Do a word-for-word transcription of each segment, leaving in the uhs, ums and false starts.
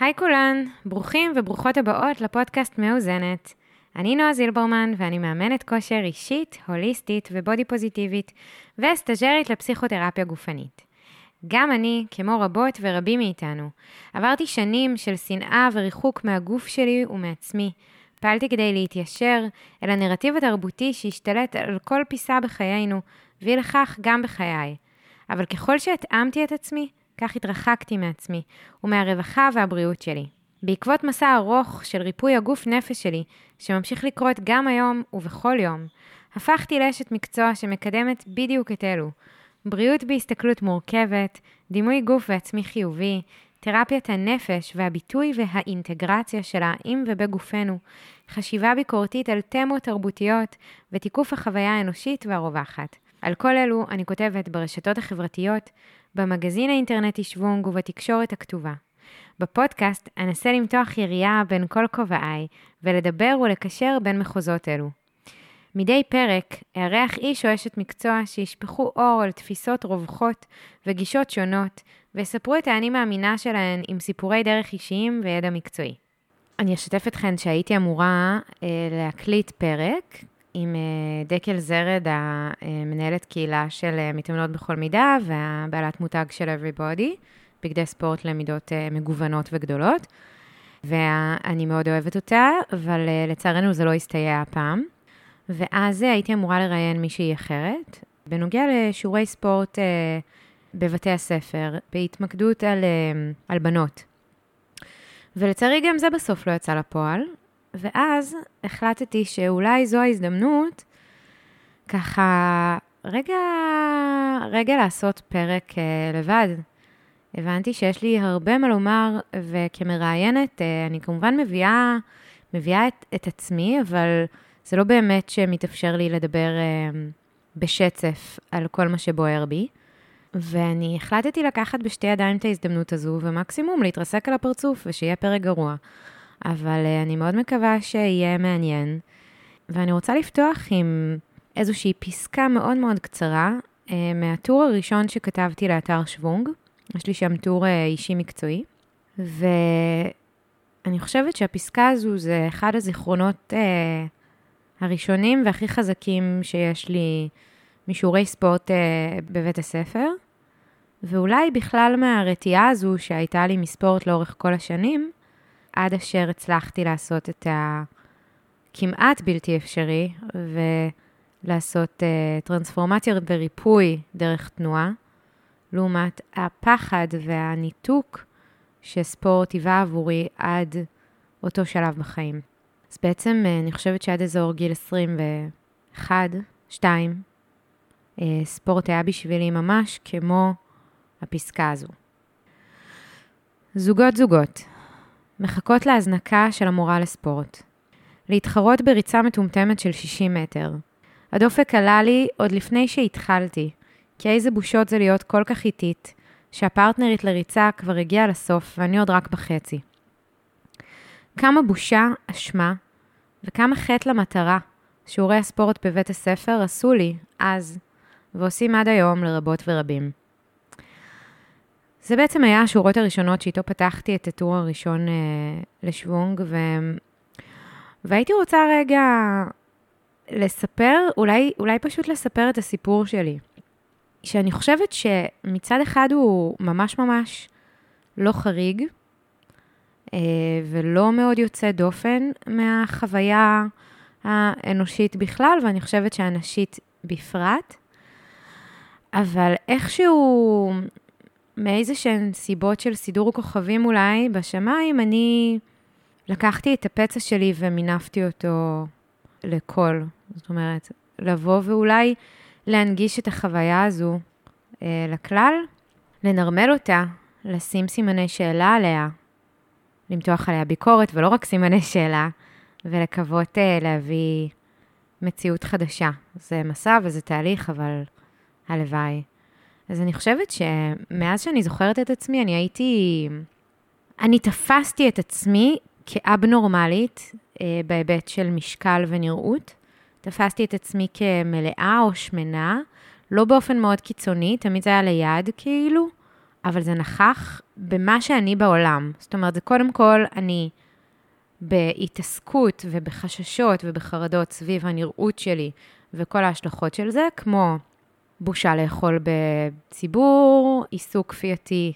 היי כולן, ברוכים וברוכות הבאות לפודקאסט מאוזנת. אני נועה זילברמן ואני מאמנת כושר אישית, הוליסטית ובודי פוזיטיבית וסטאג'רית לפסיכותרפיה גופנית. גם אני, כמו רבות ורבים מאיתנו, עברתי שנים של שנאה וריחוק מהגוף שלי ומעצמי. פעלתי כדי להתיישר אל הנרטיב התרבותי שהשתלט על כל פיסה בחיינו ולכך גם בחיי. אבל ככל שהתאמתי את עצמי, כך התרחקתי מעצמי ומהרווחה והבריאות שלי. בעקבות מסע ארוך של ריפוי הגוף נפש שלי, שממשיך לקרות גם היום ובכל יום, הפכתי לאשת מקצוע שמקדמת בדיוק את אלו. בריאות בהסתכלות מורכבת, דימוי גוף ועצמי חיובי, תרפיית הנפש והביטוי והאינטגרציה שלה עם ובגופנו, חשיבה ביקורתית על תמות תרבותיות ותיקוף החוויה האנושית והרווחת. על כל אלו אני כותבת ברשתות החברתיות, במגזין האינטרנטי שוונג ובתקשורת הכתובה. בפודקאסט אנסה למתוח יריעה בין כל כובעיי ולדבר ולקשר בין מחוזות אלו. מדי פרק אארח איש או אשת מקצוע שישפכו אור על תפיסות רווחות וגישות שונות ויספרו את האני מאמינה שלהן עם סיפורי דרך אישיים וידע מקצועי. אני אשתף אתכן שהייתי אמורה אה, להקליט פרק עם דקל זרד, המנהלת קהילה של מתאמנות בכל מידה, והבעלת מותג של Everybody, בגדי ספורט למידות מגוונות וגדולות. ואני מאוד אוהבת אותה, אבל לצערנו זה לא הסתייע הפעם. ואז הייתי אמורה לראיין מישהי אחרת, בנוגע לשיעורי ספורט בבתי הספר, בהתמקדות על, על בנות. ולצערי גם זה בסוף לא יצא לפועל. ואז החלטתי שאולי זו ההזדמנות, ככה רגע, רגע לעשות פרק uh, לבד. הבנתי שיש לי הרבה מה לומר, וכמראיינת uh, אני כמובן מביאה, מביאה את, את עצמי, אבל זה לא באמת שמתאפשר לי לדבר uh, בשצף על כל מה שבוער בי. ואני החלטתי לקחת בשתי ידיים את ההזדמנות הזו, ומקסימום להתרסק על הפרצוף ושיהיה פרק גרוע. אבל אני מאוד מקווה שיהיה מעניין, ואני רוצה לפתוח עם איזושהי פסקה מאוד מאוד קצרה, מהטור הראשון שכתבתי לאתר שוונג, יש לי שם טור אישי מקצועי, ואני חושבת שהפסקה הזו זה אחד הזיכרונות הראשונים והכי חזקים שיש לי משיעורי ספורט בבית הספר, ואולי בכלל מהרתיעה הזו שהייתה לי מספורט לאורך כל השנים, עד אשר הצלחתי לעשות את הכמעט בלתי אפשרי, ולעשות uh, טרנספורמציה וריפוי דרך תנועה, לעומת הפחד והניתוק שספורט היווה עבורי עד אותו שלב בחיים. אז בעצם uh, אני חושבת שעד אזור גיל עשרים ואחת עשרים ושתיים, uh, ספורט היה בשבילי ממש כמו הפסקה הזו. זוגות זוגות. מחכות להזנקה של המורה לספורט. להתחרות בריצה מטומטמת של שישים מטר. הדופק עלה לי עוד לפני שהתחלתי, כי איזה בושות זה להיות כל כך איטית, שהפרטנרית לריצה כבר הגיעה לסוף ואני עוד רק בחצי. כמה בושה, אשמה, וכמה חטא למטרה, שיעורי הספורט בבית הספר עשו לי אז, ועושים עד היום לרבות ורבים. זה בעצם היה השורות הראשונות שאיתו פתחתי את הטור הראשון אה, לשוונג, ו... והייתי רוצה רגע לספר, אולי, אולי פשוט לספר את הסיפור שלי, שאני חושבת שמצד אחד הוא ממש ממש לא חריג, אה, ולא מאוד יוצא דופן מהחוויה האנושית בכלל, ואני חושבת שהאנשית בפרט, אבל איכשהו... מאיזה שהן סיבות של סידור כוכבים אולי בשמיים, אני לקחתי את הפצע שלי ומינפתי אותו לכל. זאת אומרת, לבוא ואולי להנגיש את החוויה הזו אה, לכלל, לנרמל אותה, לשים סימני שאלה עליה, למתוח עליה ביקורת ולא רק סימני שאלה, ולקוות אה, להביא מציאות חדשה. זה מסע וזה תהליך, אבל הלוואי. אז אני חושבת שמאז שאני זוכרת את עצמי, אני הייתי, אני תפסתי את עצמי כאבנורמלית, בהיבט של משקל ונראות. תפסתי את עצמי כמלאה או שמנה, לא באופן מאוד קיצוני, תמיד זה היה ליד כאילו, אבל זה נכח במה שאני בעולם. זאת אומרת, זה קודם כל אני בהתעסקות ובחששות ובחרדות סביב הנראות שלי וכל ההשלכות של זה, כמו בושה לאכול בציבור, עיסוק כפייתי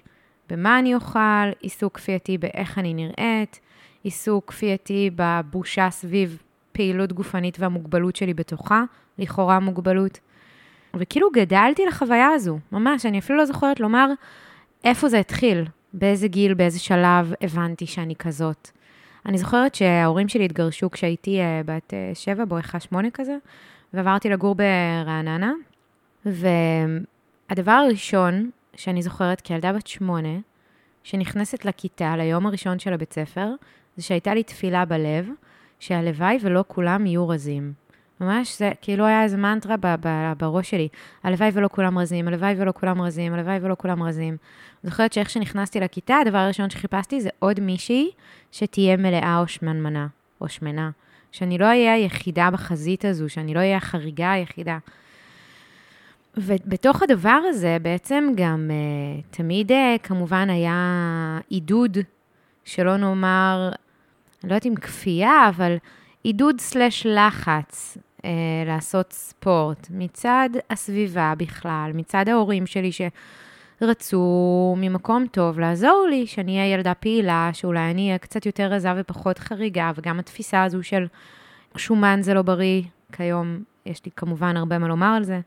במה אני אוכל, עיסוק כפייתי באיך אני נראית, עיסוק כפייתי בבושה סביב פעילות גופנית והמוגבלות שלי בתוכה, לכאורה מוגבלות. וכאילו גדלתי לחוויה הזו, ממש, אני אפילו לא זוכרת לומר איפה זה התחיל, באיזה גיל, באיזה שלב הבנתי שאני כזאת. אני זוכרת שההורים שלי התגרשו כשהייתי בת שבע, בואכה שמונה כזה, ועברתי לגור ברעננה, והדבר הראשון שאני זוכרת כילדה בת שמונה, שנכנסת לכיתה ליום הראשון של הבית ספר, זה שהייתה לי תפילה בלב, שהלוואי ולא כולם יהיו רזים. ממש זה כאילו היה איזה מנטרה בראש שלי. הלוואי ולא כולם רזים, הלוואי ולא כולם רזים, הלוואי ולא כולם רזים. זוכרת שאיך שנכנסתי לכיתה, הדבר הראשון שחיפשתי זה עוד מישהי שתהיה מלאה או שמנמנה, או שמנה. שאני לא אהיה היחידה בחזית הזו, שאני לא אהיה החריגה היחידה. ובתוך הדבר הזה בעצם גם uh, תמיד uh, כמובן היה עידוד, שלא נאמר, אני לא יודעת אם כפייה, אבל עידוד סלש לחץ uh, לעשות ספורט מצד הסביבה בכלל, מצד ההורים שלי שרצו ממקום טוב לעזור לי, שאני אהיה ילדה פעילה, שאולי אני אהיה קצת יותר רזה ופחות חריגה, וגם התפיסה הזו של שומן זה לא בריא, כיום יש לי כמובן הרבה מה לומר על זה,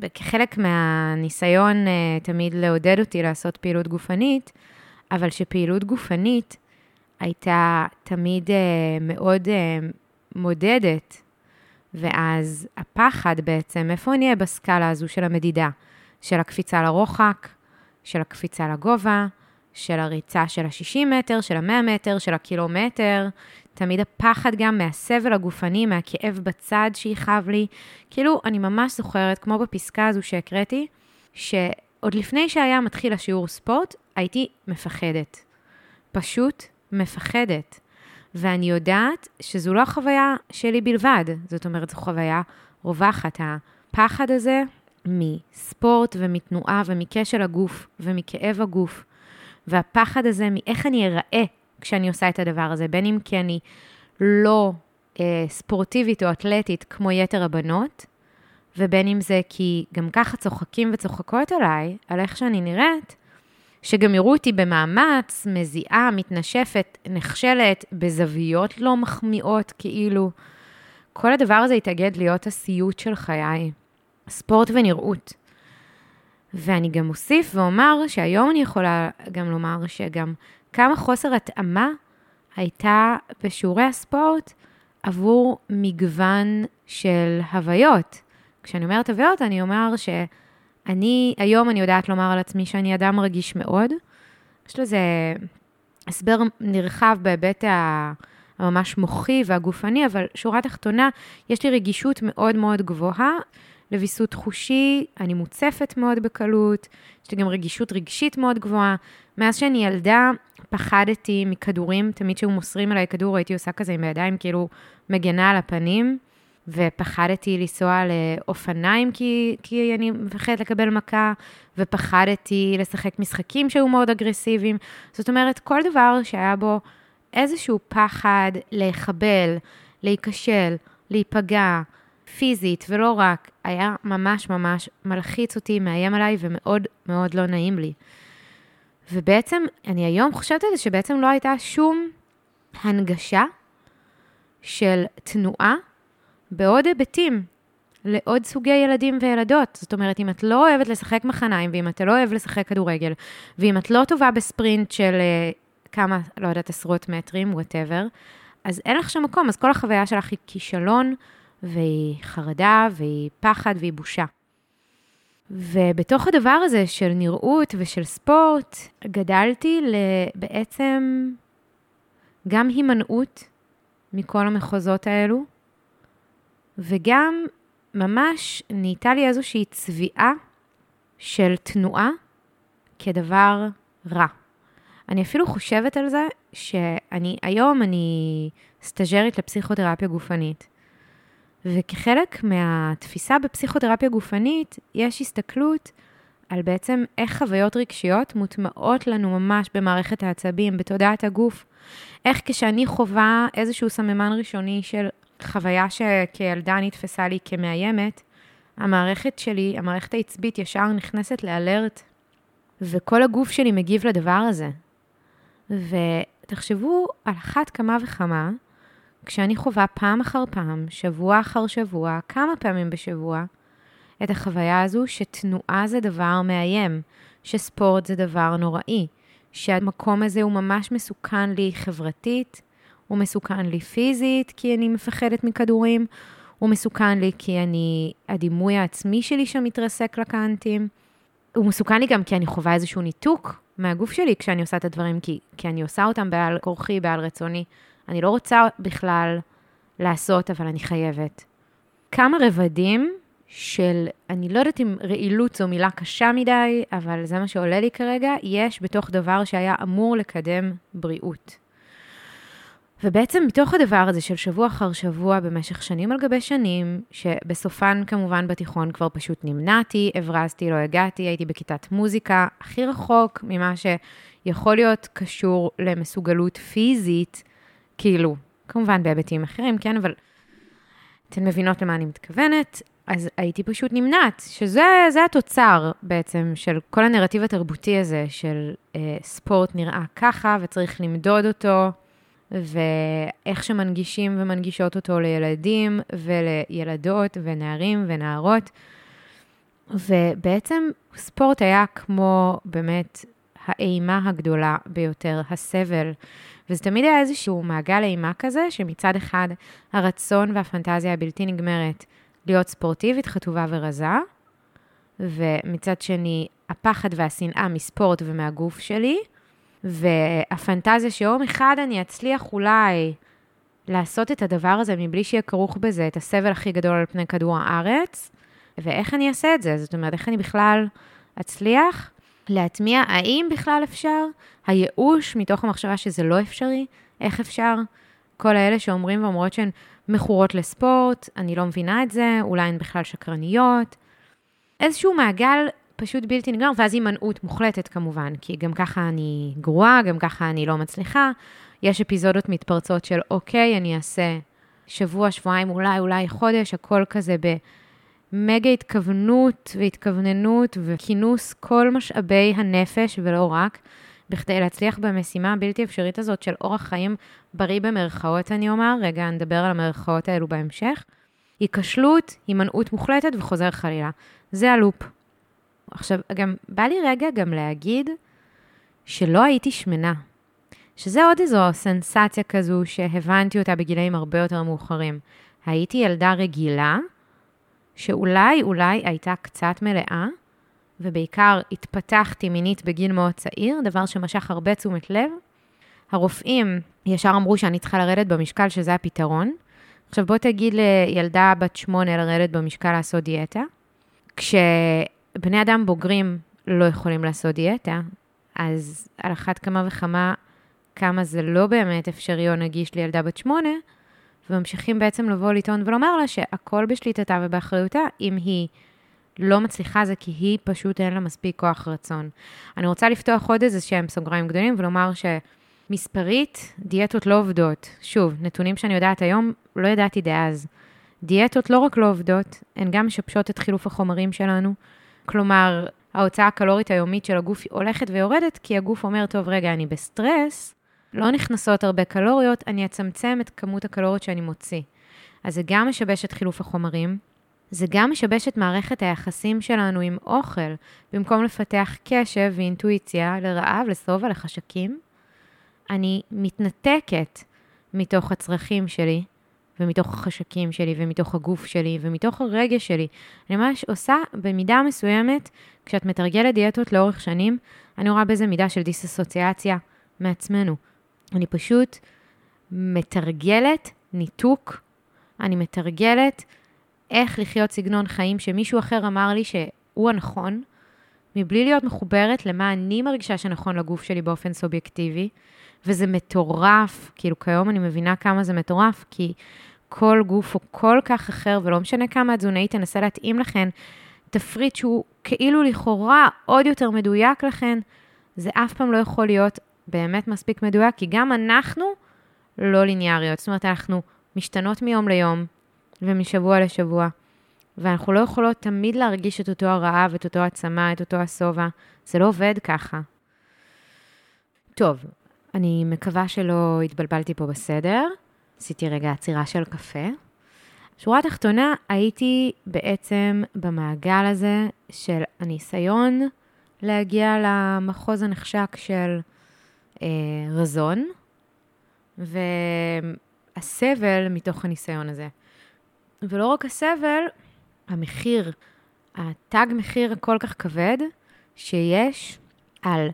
וכחלק מהניסיון תמיד לעודד אותי לעשות פעילות גופנית, אבל שפעילות גופנית הייתה תמיד מאוד מודדת, ואז הפחד בעצם, איפה אני אהיה בסקאלה הזו של המדידה, של הקפיצה לרוחק, של הקפיצה לגובה, של הריצה של ה-שישים מטר, של ה-מאה מטר, של הקילומטר, תמיד הפחד גם מהסבל הגופני, מהכאב בצד שיחב לי. כאילו, אני ממש זוכרת, כמו בפסקה הזו שהקראתי, שעוד לפני שהיה מתחיל השיעור ספורט, הייתי מפחדת. פשוט מפחדת. ואני יודעת שזו לא החוויה שלי בלבד. זאת אומרת, זו חוויה רווחת. הפחד הזה מספורט ומתנועה ומקשל הגוף ומכאב הגוף. והפחד הזה מאיך אני אראה כשאני עושה את הדבר הזה, בין אם כי אני לא אה, ספורטיבית או אתלטית כמו יתר הבנות, ובין אם זה כי גם ככה צוחקים וצוחקות עליי, על איך שאני נראית, שגם יראו אותי במאמץ, מזיעה, מתנשפת, נכשלת, בזוויות לא מחמיאות כאילו. כל הדבר הזה התאגד להיות הסיוט של חיי, ספורט ונראות. ואני גם אוסיף ואומר שהיום אני יכולה גם לומר שגם כמה חוסר התאמה הייתה בשיעורי הספורט עבור מגוון של הוויות. כשאני אומרת הוויות, אני אומר שאני, היום אני יודעת לומר על עצמי שאני אדם רגיש מאוד. יש לזה הסבר נרחב בהיבט הממש מוחי והגופני, אבל שורה תחתונה, יש לי רגישות מאוד מאוד גבוהה, לביסות חושי, אני מוצפת מאוד בקלות, יש לי גם רגישות רגשית מאוד גבוהה. מאז שאני ילדה, פחדתי מכדורים, תמיד שהוא מוסרים עליי כדור, הייתי עושה כזה עם הידיים, כאילו מגנה על הפנים, ופחדתי לנסוע לאופניים, כי, כי אני מפחדת לקבל מכה, ופחדתי לשחק משחקים שהיו מאוד אגרסיביים. זאת אומרת, כל דבר שהיה בו איזשהו פחד להיחבל, להיכשל, להיפגע, פיזית ולא רק, היה ממש ממש מלחיץ אותי, מאיים עליי ומאוד מאוד לא נעים לי. ובעצם, אני היום חושבת על זה שבעצם לא הייתה שום הנגשה של תנועה בעוד היבטים, לעוד סוגי ילדים וילדות. זאת אומרת, אם את לא אוהבת לשחק מחניים, ואם את לא אוהבת לשחק כדורגל, ואם את לא טובה בספרינט של uh, כמה, לא יודעת, עשרות מטרים, whatever, אז אין לך שם מקום, אז כל החוויה שלך היא כישלון, והיא חרדה, והיא פחד, והיא בושה. ובתוך הדבר הזה של נראות ושל ספורט, גדלתי בעצם גם הימנעות מכל המחוזות האלו, וגם ממש נהייתה לי איזושהי צביעה של תנועה כדבר רע. אני אפילו חושבת על זה שאני, היום אני סטאז'רית לפסיכותרפיה גופנית, וכחלק מהתפיסה בפסיכותרפיה גופנית, יש הסתכלות על בעצם איך חוויות רגשיות מוטמעות לנו ממש במערכת העצבים, בתודעת הגוף. איך כשאני חווה איזשהו סממן ראשוני של חוויה שכילדה נתפסה לי כמאיימת, המערכת שלי, המערכת העצבית ישר נכנסת לאלרט, וכל הגוף שלי מגיב לדבר הזה. ותחשבו על אחת כמה וכמה, כשאני חווה פעם אחר פעם, שבוע אחר שבוע, כמה פעמים בשבוע, את החוויה הזו שתנועה זה דבר מאיים, שספורט זה דבר נוראי, שהמקום הזה הוא ממש מסוכן לי חברתית, הוא מסוכן לי פיזית כי אני מפחדת מכדורים, הוא מסוכן לי כי אני, הדימוי העצמי שלי שמתרסק לקנטים, הוא מסוכן לי גם כי אני חווה איזשהו ניתוק מהגוף שלי כשאני עושה את הדברים, כי, כי אני עושה אותם בעל כורחי, בעל רצוני. אני לא רוצה בכלל לעשות, אבל אני חייבת. כמה רבדים של, אני לא יודעת אם רעילות זו מילה קשה מדי, אבל זה מה שעולה לי כרגע, יש בתוך דבר שהיה אמור לקדם בריאות. ובעצם בתוך הדבר הזה של שבוע אחר שבוע, במשך שנים על גבי שנים, שבסופן כמובן בתיכון כבר פשוט נמנעתי, הברזתי, לא הגעתי, הייתי בכיתת מוזיקה, הכי רחוק ממה שיכול להיות קשור למסוגלות פיזית, כאילו, כמובן בהיבטים אחרים, כן, אבל אתן מבינות למה אני מתכוונת, אז הייתי פשוט נמנעת, שזה זה התוצר בעצם של כל הנרטיב התרבותי הזה, של אה, ספורט נראה ככה וצריך למדוד אותו, ואיך שמנגישים ומנגישות אותו לילדים ולילדות ונערים ונערות, ובעצם ספורט היה כמו באמת האימה הגדולה ביותר, הסבל, וזה תמיד היה איזשהו מעגל אימה כזה, שמצד אחד הרצון והפנטזיה הבלתי נגמרת להיות ספורטיבית, חטובה ורזה, ומצד שני הפחד והשנאה מספורט ומהגוף שלי, והפנטזיה שיום אחד אני אצליח אולי לעשות את הדבר הזה מבלי שיהיה כרוך בזה, את הסבל הכי גדול על פני כדור הארץ, ואיך אני אעשה את זה? זאת אומרת, איך אני בכלל אצליח להטמיע, האם בכלל אפשר? הייאוש מתוך המחשבה שזה לא אפשרי, איך אפשר? כל האלה שאומרים ואומרות שהן מכורות לספורט, אני לא מבינה את זה, אולי הן בכלל שקרניות. איזשהו מעגל פשוט בלתי נגמר, ואז הימנעות מוחלטת כמובן, כי גם ככה אני גרועה, גם ככה אני לא מצליחה. יש אפיזודות מתפרצות של אוקיי, אני אעשה שבוע, שבועיים, אולי, אולי חודש, הכל כזה ב... מגה התכוונות והתכווננות וכינוס כל משאבי הנפש ולא רק, בכדי להצליח במשימה הבלתי אפשרית הזאת של אורח חיים בריא במרכאות אני אומר, רגע נדבר על המרכאות האלו בהמשך, היא כשלות, היא מנעות מוחלטת וחוזר חלילה. זה הלופ. עכשיו גם בא לי רגע גם להגיד שלא הייתי שמנה, שזה עוד איזו סנסציה כזו שהבנתי אותה בגילאים הרבה יותר מאוחרים. הייתי ילדה רגילה, שאולי, אולי הייתה קצת מלאה, ובעיקר התפתחתי מינית בגיל מאוד צעיר, דבר שמשך הרבה תשומת לב. הרופאים ישר אמרו שאני צריכה לרדת במשקל, שזה הפתרון. עכשיו בוא תגיד לילדה בת שמונה לרדת במשקל לעשות דיאטה. כשבני אדם בוגרים לא יכולים לעשות דיאטה, אז על אחת כמה וכמה, כמה זה לא באמת אפשרי או נגיש לילדה בת שמונה, וממשיכים בעצם לבוא לטעון ולומר לה שהכל בשליטתה ובאחריותה, אם היא לא מצליחה זה כי היא פשוט אין לה מספיק כוח רצון. אני רוצה לפתוח עוד איזה שהם סוגריים גדולים ולומר שמספרית דיאטות לא עובדות. שוב, נתונים שאני יודעת היום, לא ידעתי דאז. דיאטות לא רק לא עובדות, הן גם משפשות את חילוף החומרים שלנו. כלומר, ההוצאה הקלורית היומית של הגוף היא הולכת ויורדת, כי הגוף אומר, טוב, רגע, אני בסטרס, לא נכנסות הרבה קלוריות, אני אצמצם את כמות הקלוריות שאני מוציא. אז זה גם משבש את חילוף החומרים, זה גם משבש את מערכת היחסים שלנו עם אוכל, במקום לפתח קשב ואינטואיציה לרעב, לסובה, לחשקים, אני מתנתקת מתוך הצרכים שלי, ומתוך החשקים שלי, ומתוך הגוף שלי, ומתוך הרגש שלי. אני ממש עושה במידה מסוימת, כשאת מתרגלת דיאטות לאורך שנים, אני רואה באיזה מידה של דיסאסוציאציה מעצמנו. אני פשוט מתרגלת ניתוק, אני מתרגלת איך לחיות סגנון חיים שמישהו אחר אמר לי שהוא הנכון, מבלי להיות מחוברת למה אני מרגישה שנכון לגוף שלי באופן סובייקטיבי, וזה מטורף, כאילו כיום אני מבינה כמה זה מטורף, כי כל גוף הוא כל כך אחר, ולא משנה כמה התזונאי תנסה להתאים לכן, תפריט שהוא כאילו לכאורה עוד יותר מדויק לכן, זה אף פעם לא יכול להיות באמת מספיק מדויק, כי גם אנחנו לא ליניאריות. זאת אומרת, אנחנו משתנות מיום ליום ומשבוע לשבוע, ואנחנו לא יכולות תמיד להרגיש את אותו הרעב, את אותו העצמה, את אותו הסובה. זה לא עובד ככה. טוב, אני מקווה שלא התבלבלתי פה בסדר. עשיתי רגע עצירה של קפה. שורה התחתונה, הייתי בעצם במעגל הזה של הניסיון להגיע למחוז הנחשק של אה, רזון, והסבל מתוך הניסיון הזה. ולא רק הסבל, המחיר, התג מחיר כל כך כבד שיש על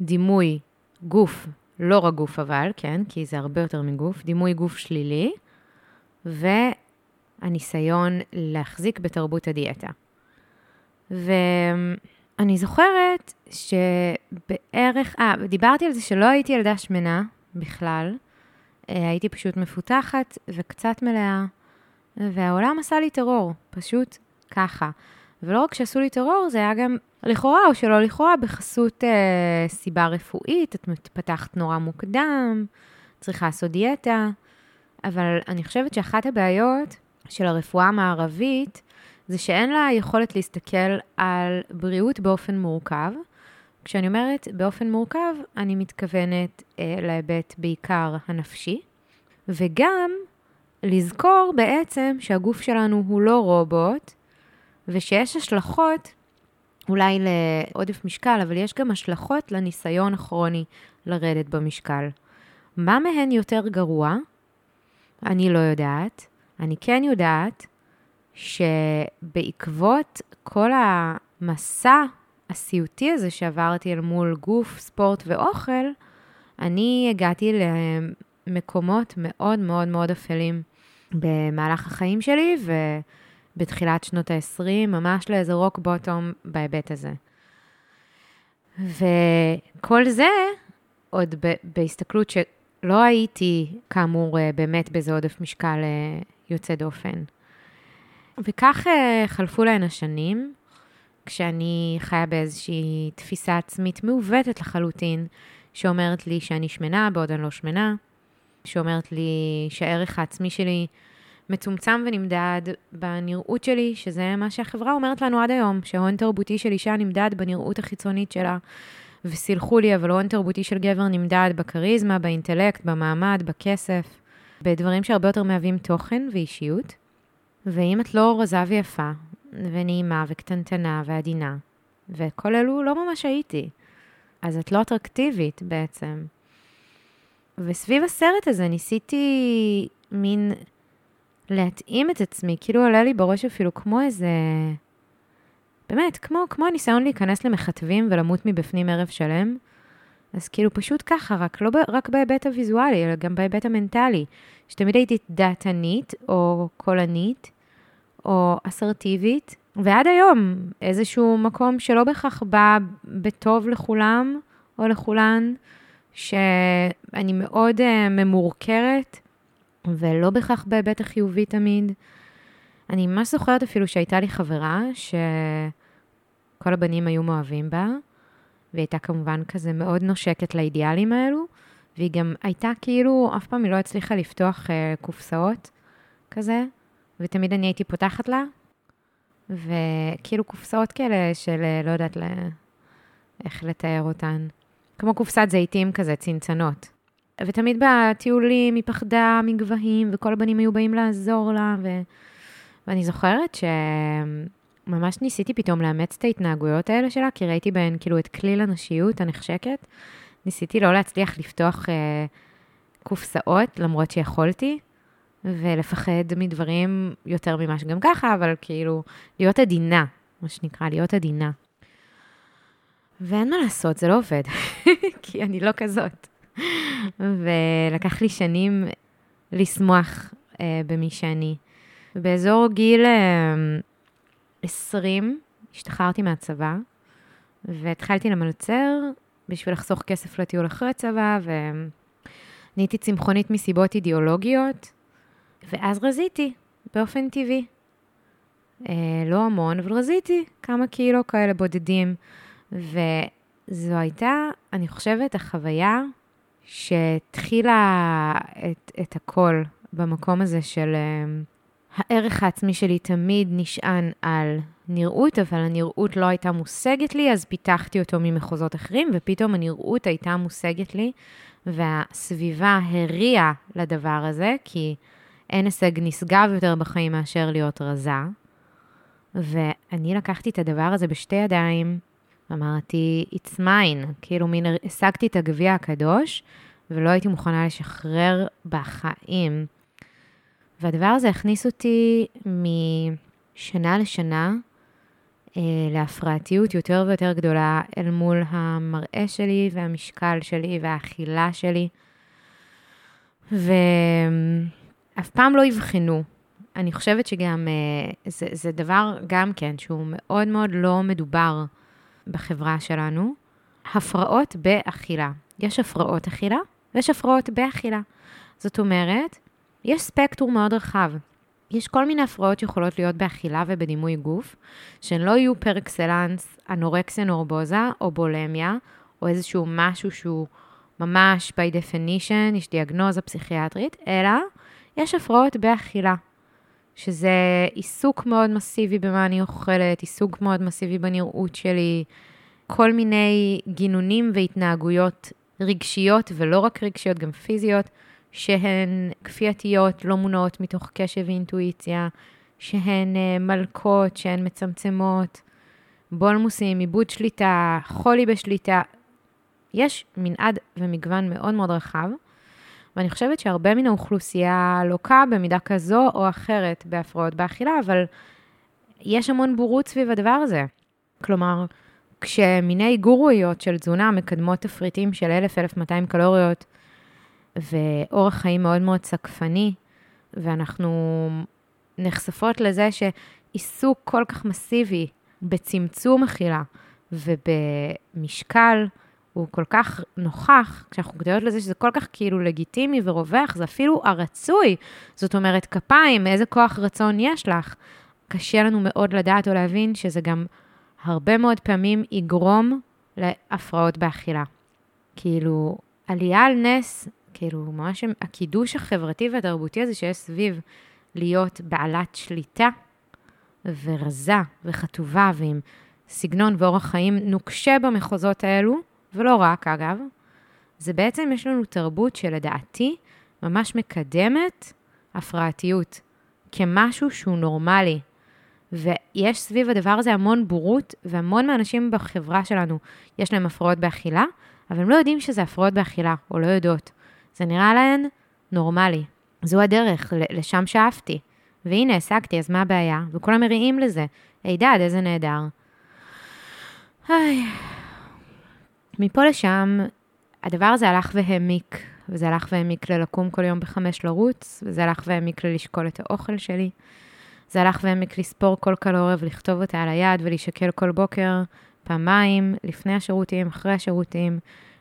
דימוי גוף, לא רק גוף אבל, כן, כי זה הרבה יותר מגוף, דימוי גוף שלילי, והניסיון להחזיק בתרבות הדיאטה. ואני זוכרת שבערך, אה, דיברתי על זה שלא הייתי ילדה שמנה בכלל, הייתי פשוט מפותחת וקצת מלאה, והעולם עשה לי טרור, פשוט ככה. ולא רק שעשו לי טרור, זה היה גם לכאורה או שלא לכאורה, בחסות אה, סיבה רפואית, את מתפתחת נורא מוקדם, צריכה לעשות דיאטה, אבל אני חושבת שאחת הבעיות של הרפואה המערבית, זה שאין לה יכולת להסתכל על בריאות באופן מורכב. כשאני אומרת באופן מורכב, אני מתכוונת אה, להיבט בעיקר הנפשי, וגם לזכור בעצם שהגוף שלנו הוא לא רובוט, ושיש השלכות אולי לעודף משקל, אבל יש גם השלכות לניסיון הכרוני לרדת במשקל. מה מהן יותר גרוע? אני לא יודעת. אני כן יודעת שבעקבות כל המסע הסיוטי הזה שעברתי אל מול גוף, ספורט ואוכל, אני הגעתי למקומות מאוד מאוד מאוד אפלים במהלך החיים שלי, ו... בתחילת שנות ה-עשרים, ממש לאיזה רוק בוטום בהיבט הזה. וכל זה, עוד ב- בהסתכלות שלא הייתי, כאמור, באמת באיזה עודף משקל יוצא דופן. וכך חלפו להן השנים, כשאני חיה באיזושהי תפיסה עצמית מעוותת לחלוטין, שאומרת לי שאני שמנה, בעוד אני לא שמנה, שאומרת לי שהערך העצמי שלי מצומצם ונמדד בנראות שלי, שזה מה שהחברה אומרת לנו עד היום, שההון תרבותי של אישה נמדד בנראות החיצונית שלה, וסלחו לי, אבל ההון תרבותי של גבר נמדד בקריזמה, באינטלקט, במעמד, בכסף, בדברים שהרבה יותר מהווים תוכן ואישיות. ואם את לא רזה ויפה, ונעימה וקטנטנה ועדינה, וכל אלו לא ממש הייתי, אז את לא אטרקטיבית בעצם. וסביב הסרט הזה ניסיתי מין להתאים את עצמי, כאילו עולה לי בראש אפילו כמו איזה, באמת, כמו, כמו הניסיון להיכנס למכתבים ולמות מבפנים ערב שלם, אז כאילו פשוט ככה, רק לא רק בהיבט הוויזואלי, אלא גם בהיבט המנטלי, שתמיד הייתי דעתנית, או קולנית, או אסרטיבית, ועד היום איזשהו מקום שלא בכך בא בטוב לכולם, או לכולן, שאני מאוד uh, ממורכרת, ולא בכך בהיבט החיובי תמיד. אני ממש זוכרת אפילו שהייתה לי חברה שכל הבנים היו מאוהבים בה, והיא הייתה כמובן כזה מאוד נושקת לאידיאלים האלו, והיא גם הייתה כאילו, אף פעם היא לא הצליחה לפתוח uh, קופסאות כזה, ותמיד אני הייתי פותחת לה, וכאילו קופסאות כאלה של לא יודעת לה, איך לתאר אותן. כמו קופסת זיתים כזה, צנצנות. ותמיד בטיולים, היא פחדה מגבהים, וכל הבנים היו באים לעזור לה, ו... ואני זוכרת שממש ניסיתי פתאום לאמץ את ההתנהגויות האלה שלה, כי ראיתי בהן כאילו את כליל הנשיות הנחשקת, ניסיתי לא להצליח לפתוח אה, קופסאות, למרות שיכולתי, ולפחד מדברים יותר ממש גם ככה, אבל כאילו להיות עדינה, מה שנקרא, להיות עדינה. ואין מה לעשות, זה לא עובד, כי אני לא כזאת. ולקח לי שנים לסמוח uh, במי שאני. באזור גיל uh, עשרים השתחררתי מהצבא, והתחלתי למלצר בשביל לחסוך כסף לטיול אחרי הצבא, ונהייתי צמחונית מסיבות אידיאולוגיות, ואז רזיתי באופן טבעי. לא המון, אבל רזיתי כמה קילו כאלה בודדים, וזו הייתה, אני חושבת, החוויה שתחילה את, את הכל במקום הזה של הערך העצמי שלי תמיד נשען על נראות, אבל הנראות לא הייתה מושגת לי, אז פיתחתי אותו ממחוזות אחרים, ופתאום הנראות הייתה מושגת לי, והסביבה הריעה לדבר הזה, כי אין הישג נשגב יותר בחיים מאשר להיות רזה. ואני לקחתי את הדבר הזה בשתי ידיים, אמרתי, it's mine, כאילו מין השגתי את הגביע הקדוש, ולא הייתי מוכנה לשחרר בחיים. והדבר הזה הכניס אותי משנה לשנה, אה, להפרעתיות יותר ויותר גדולה, אל מול המראה שלי, והמשקל שלי, והאכילה שלי. ואף פעם לא הבחנו. אני חושבת שגם, אה, זה, זה דבר גם כן, שהוא מאוד מאוד לא מדובר בחברה שלנו. הפרעות באכילה. יש הפרעות אכילה, ויש הפרעות באכילה. זאת אומרת, יש ספקטרום מאוד רחב. יש כל מיני הפרעות שיכולות להיות באכילה ובדימוי גוף, שהן לא יהיו פר אקסלנס, אנורקסיה נורבוזה או בולמיה, או איזשהו משהו שהוא ממש by definition, יש דיאגנוזה פסיכיאטרית, אלא יש הפרעות באכילה, שזה עיסוק מאוד מסיבי במה אני אוכלת, עיסוק מאוד מסיבי בנראות שלי, כל מיני גינונים והתנהגויות רגשיות, ולא רק רגשיות, גם פיזיות, שהן כפייתיות, לא מונעות מתוך קשב ואינטואיציה, שהן מלכות, שהן מצמצמות, בולמוסים, עיבוד שליטה, חולי בשליטה. יש מנעד ומגוון מאוד מאוד רחב, ואני חושבת שהרבה מן האוכלוסייה לוקה במידה כזו או אחרת בהפרעות באכילה, אבל יש המון בורות סביב הדבר הזה. כלומר, כשמיני גורויות של תזונה מקדמות תפריטים של אלף עד אלף ומאתיים קלוריות, ואורח חיים מאוד מאוד סקפני, ואנחנו נחשפות לזה שעיסוק כל כך מסיבי בצמצום אכילה ובמשקל הוא כל כך נוכח, כשאנחנו גדולות לזה שזה כל כך כאילו לגיטימי ורווח, זה אפילו הרצוי, זאת אומרת כפיים, איזה כוח רצון יש לך, קשה לנו מאוד לדעת או להבין שזה גם הרבה מאוד פעמים יגרום להפרעות באכילה. כאילו עלייה על נס, כאילו, ממש הקידוש החברתי והתרבותי הזה שיש סביב להיות בעלת שליטה ורזה וחטובה ועם סגנון ואורח חיים נוקשה במחוזות האלו, ולא רק אגב, זה בעצם יש לנו תרבות שלדעתי ממש מקדמת הפרעתיות כמשהו שהוא נורמלי. ויש סביב הדבר הזה המון בורות והמון מהאנשים בחברה שלנו יש להם הפרעות באכילה, אבל הם לא יודעים שזה הפרעות באכילה או לא יודעות. זה נראה להן נורמלי. זו הדרך, לשם שאפתי. והנה, השגתי, אז מה הבעיה? וכולם מריעים לזה. הידד, איזה נהדר. איי. מפה לשם, הדבר הזה הלך והעמיק. וזה הלך והעמיק ללקום כל יום בחמש לרוץ, וזה הלך והעמיק ללשקול את האוכל שלי. זה הלך והעמיק לספור כל קלוריה ולכתוב אותה על היד, ולהשקל כל בוקר, פעמיים, לפני השירותים, אחרי השירותים.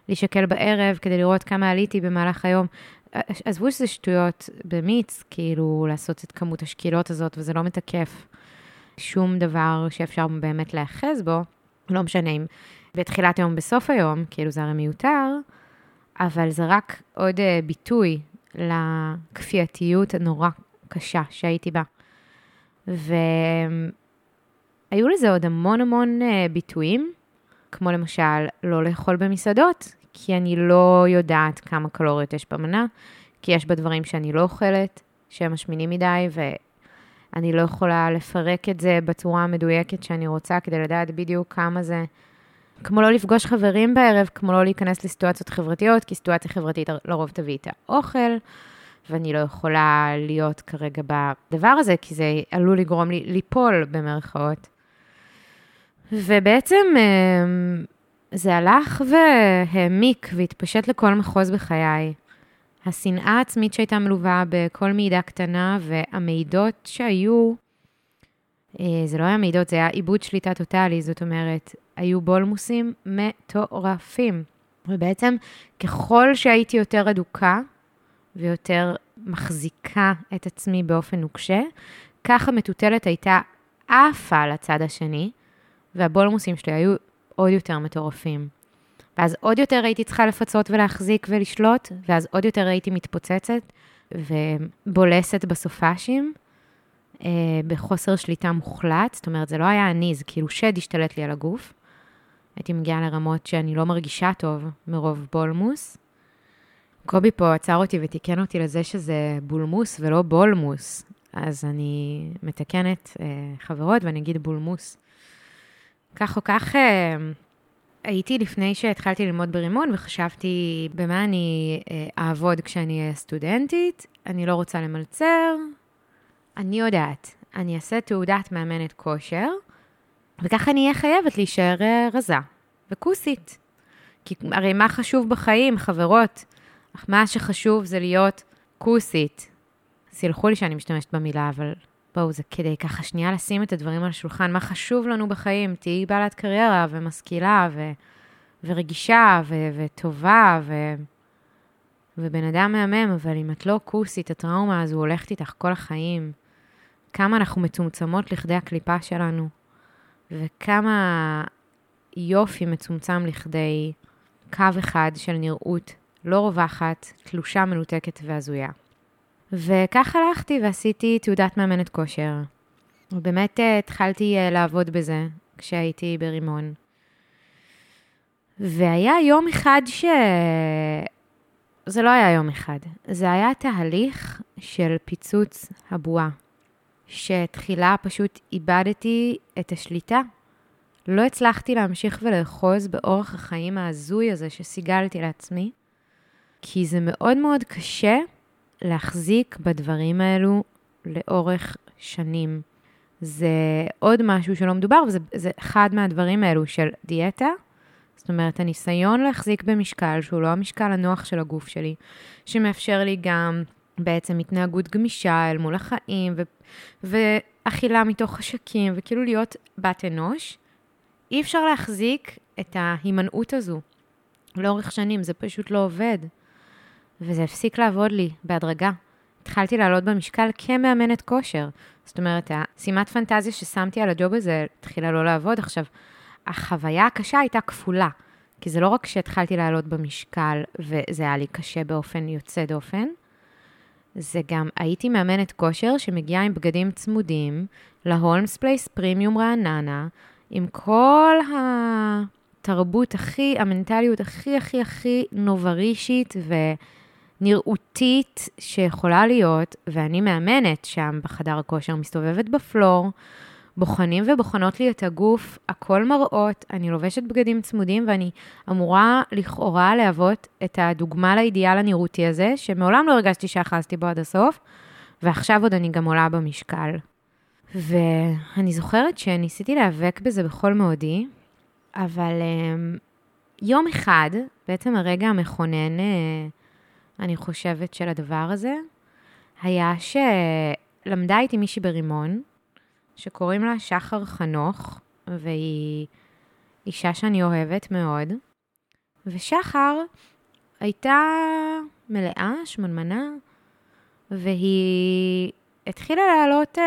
להישקל בערב כדי לראות כמה עליתי במהלך היום. עזבו שזה שטויות במיץ, כאילו לעשות את כמות השקילות הזאת, וזה לא מתקף שום דבר שאפשר באמת להיחז בו. לא משנה אם בתחילת היום, בסוף היום, כאילו זה הרי מיותר, אבל זה רק עוד ביטוי לכפייתיות הנורא קשה שהייתי בה. והיו לזה עוד המון המון ביטויים, כמו למשל, לא לאכול במסעדות, כי אני לא יודעת כמה קלוריות יש במנה, כי יש בה דברים שאני לא אוכלת, שהם משמינים מדי, ואני לא יכולה לפרק את זה בצורה המדויקת שאני רוצה, כדי לדעת בדיוק כמה זה. כמו לא לפגוש חברים בערב, כמו לא להיכנס לסיטואציות חברתיות, כי סיטואציה חברתית לרוב תביא איתה אוכל, ואני לא יכולה להיות כרגע בדבר הזה, כי זה עלול לגרום לי ליפול במרכאות. ובעצם זה הלך והעמיק והתפשט לכל מחוז בחיי. השנאה העצמית שהייתה מלווה בכל מידע קטנה, והמידות שהיו, זה לא היה מידות, זה היה עיבוד שליטה טוטלי, זאת אומרת, היו בולמוסים מטורפים. ובעצם ככל שהייתי יותר אדוקה ויותר מחזיקה את עצמי באופן נוקשה, ככה מטוטלת הייתה עפה לצד השני, והבולמוסים שלי היו עוד יותר מטורפים. ואז עוד יותר הייתי צריכה לפצות ולהחזיק ולשלוט, ואז עוד יותר הייתי מתפוצצת ובולסת בסופשים, אה, בחוסר שליטה מוחלט. זאת אומרת, זה לא היה אני, זה כאילו שד השתלט לי על הגוף. הייתי מגיעה לרמות שאני לא מרגישה טוב מרוב בולמוס. קובי פה עצר אותי ותיקן אותי לזה שזה בולמוס ולא בולמוס. אז אני מתקנת אה, חברות ואני אגיד בולמוס. כך או כך, אה, הייתי לפני שהתחלתי ללמוד ברימון וחשבתי במה אני אה, אעבוד כשאני אהיה סטודנטית. אני לא רוצה למלצר. אני יודעת, אני אעשה תעודת מאמנת כושר, וככה אני אהיה חייבת להישאר אה, רזה וכוסית. כי הרי מה חשוב בחיים, חברות? אך מה שחשוב זה להיות כוסית. סלחו לי שאני משתמשת במילה, אבל בואו, זה כדי ככה שנייה לשים את הדברים על השולחן. מה חשוב לנו בחיים? תהיי בעלת קריירה ומשכילה ו- ורגישה ו- וטובה ו- ובן אדם מהמם, אבל אם את לא כוסית, הטראומה הזו הולכת איתך כל החיים. כמה אנחנו מצומצמות לכדי הקליפה שלנו, וכמה יופי מצומצם לכדי קו אחד של נראות לא רווחת, תלושה מנותקת ועזויה. וכך הלכתי ועשיתי תעודת מאמנת כושר. ובאמת התחלתי לעבוד בזה כשהייתי ברימון. והיה יום אחד ש... זה לא היה יום אחד. זה היה תהליך של פיצוץ הבועה. שתחילה פשוט איבדתי את השליטה. לא הצלחתי להמשיך ולאחוז באורח החיים ההזוי הזה שסיגלתי לעצמי. כי זה מאוד מאוד קשה להחזיק בדברים האלו לאורך שנים. זה עוד משהו שלא מדובר, וזה זה אחד מהדברים האלו של דיאטה. זאת אומרת, הניסיון להחזיק במשקל, שהוא לא המשקל הנוח של הגוף שלי, שמאפשר לי גם בעצם התנהגות גמישה אל מול החיים, ו- ואכילה מתוך חשקים, וכאילו להיות בת אנוש. אי אפשר להחזיק את ההימנעות הזו לאורך שנים, זה פשוט לא עובד. וזה הפסיק לעבוד לי בהדרגה. התחלתי לעלות במשקל כמאמנת כושר. זאת אומרת, השימת פנטזיה ששמתי על הג'וב הזה התחילה לא לעבוד. עכשיו, החוויה הקשה הייתה כפולה, כי זה לא רק שהתחלתי לעלות במשקל וזה היה לי קשה באופן יוצא דופן, זה גם הייתי מאמנת כושר שמגיעה עם בגדים צמודים להולמס פלייס פרימיום רעננה, עם כל ה... התרבות הכי, המנטליות הכי הכי הכי נוברישית ונראותית שיכולה להיות, ואני מאמנת שם בחדר הכושר, מסתובבת בפלור, בוחנים ובוחנות לי את הגוף, הכל מראות, אני לובשת בגדים צמודים, ואני אמורה לכאורה להוות את הדוגמה לאידיאל הנראותי הזה, שמעולם לא הרגשתי שאחזתי בו עד הסוף, ועכשיו עוד אני גם עולה במשקל. ואני זוכרת שניסיתי להיאבק בזה בכל מאודי, אבל יום אחד, בעצם הרגע המכונן, אני חושבת, של הדבר הזה, היה שלמדה איתי מישהי ברימון, שקוראים לה שחר חנוך, והיא אישה שאני אוהבת מאוד, ושחר הייתה מלאה, שמנמנה, והיא התחילה להעלות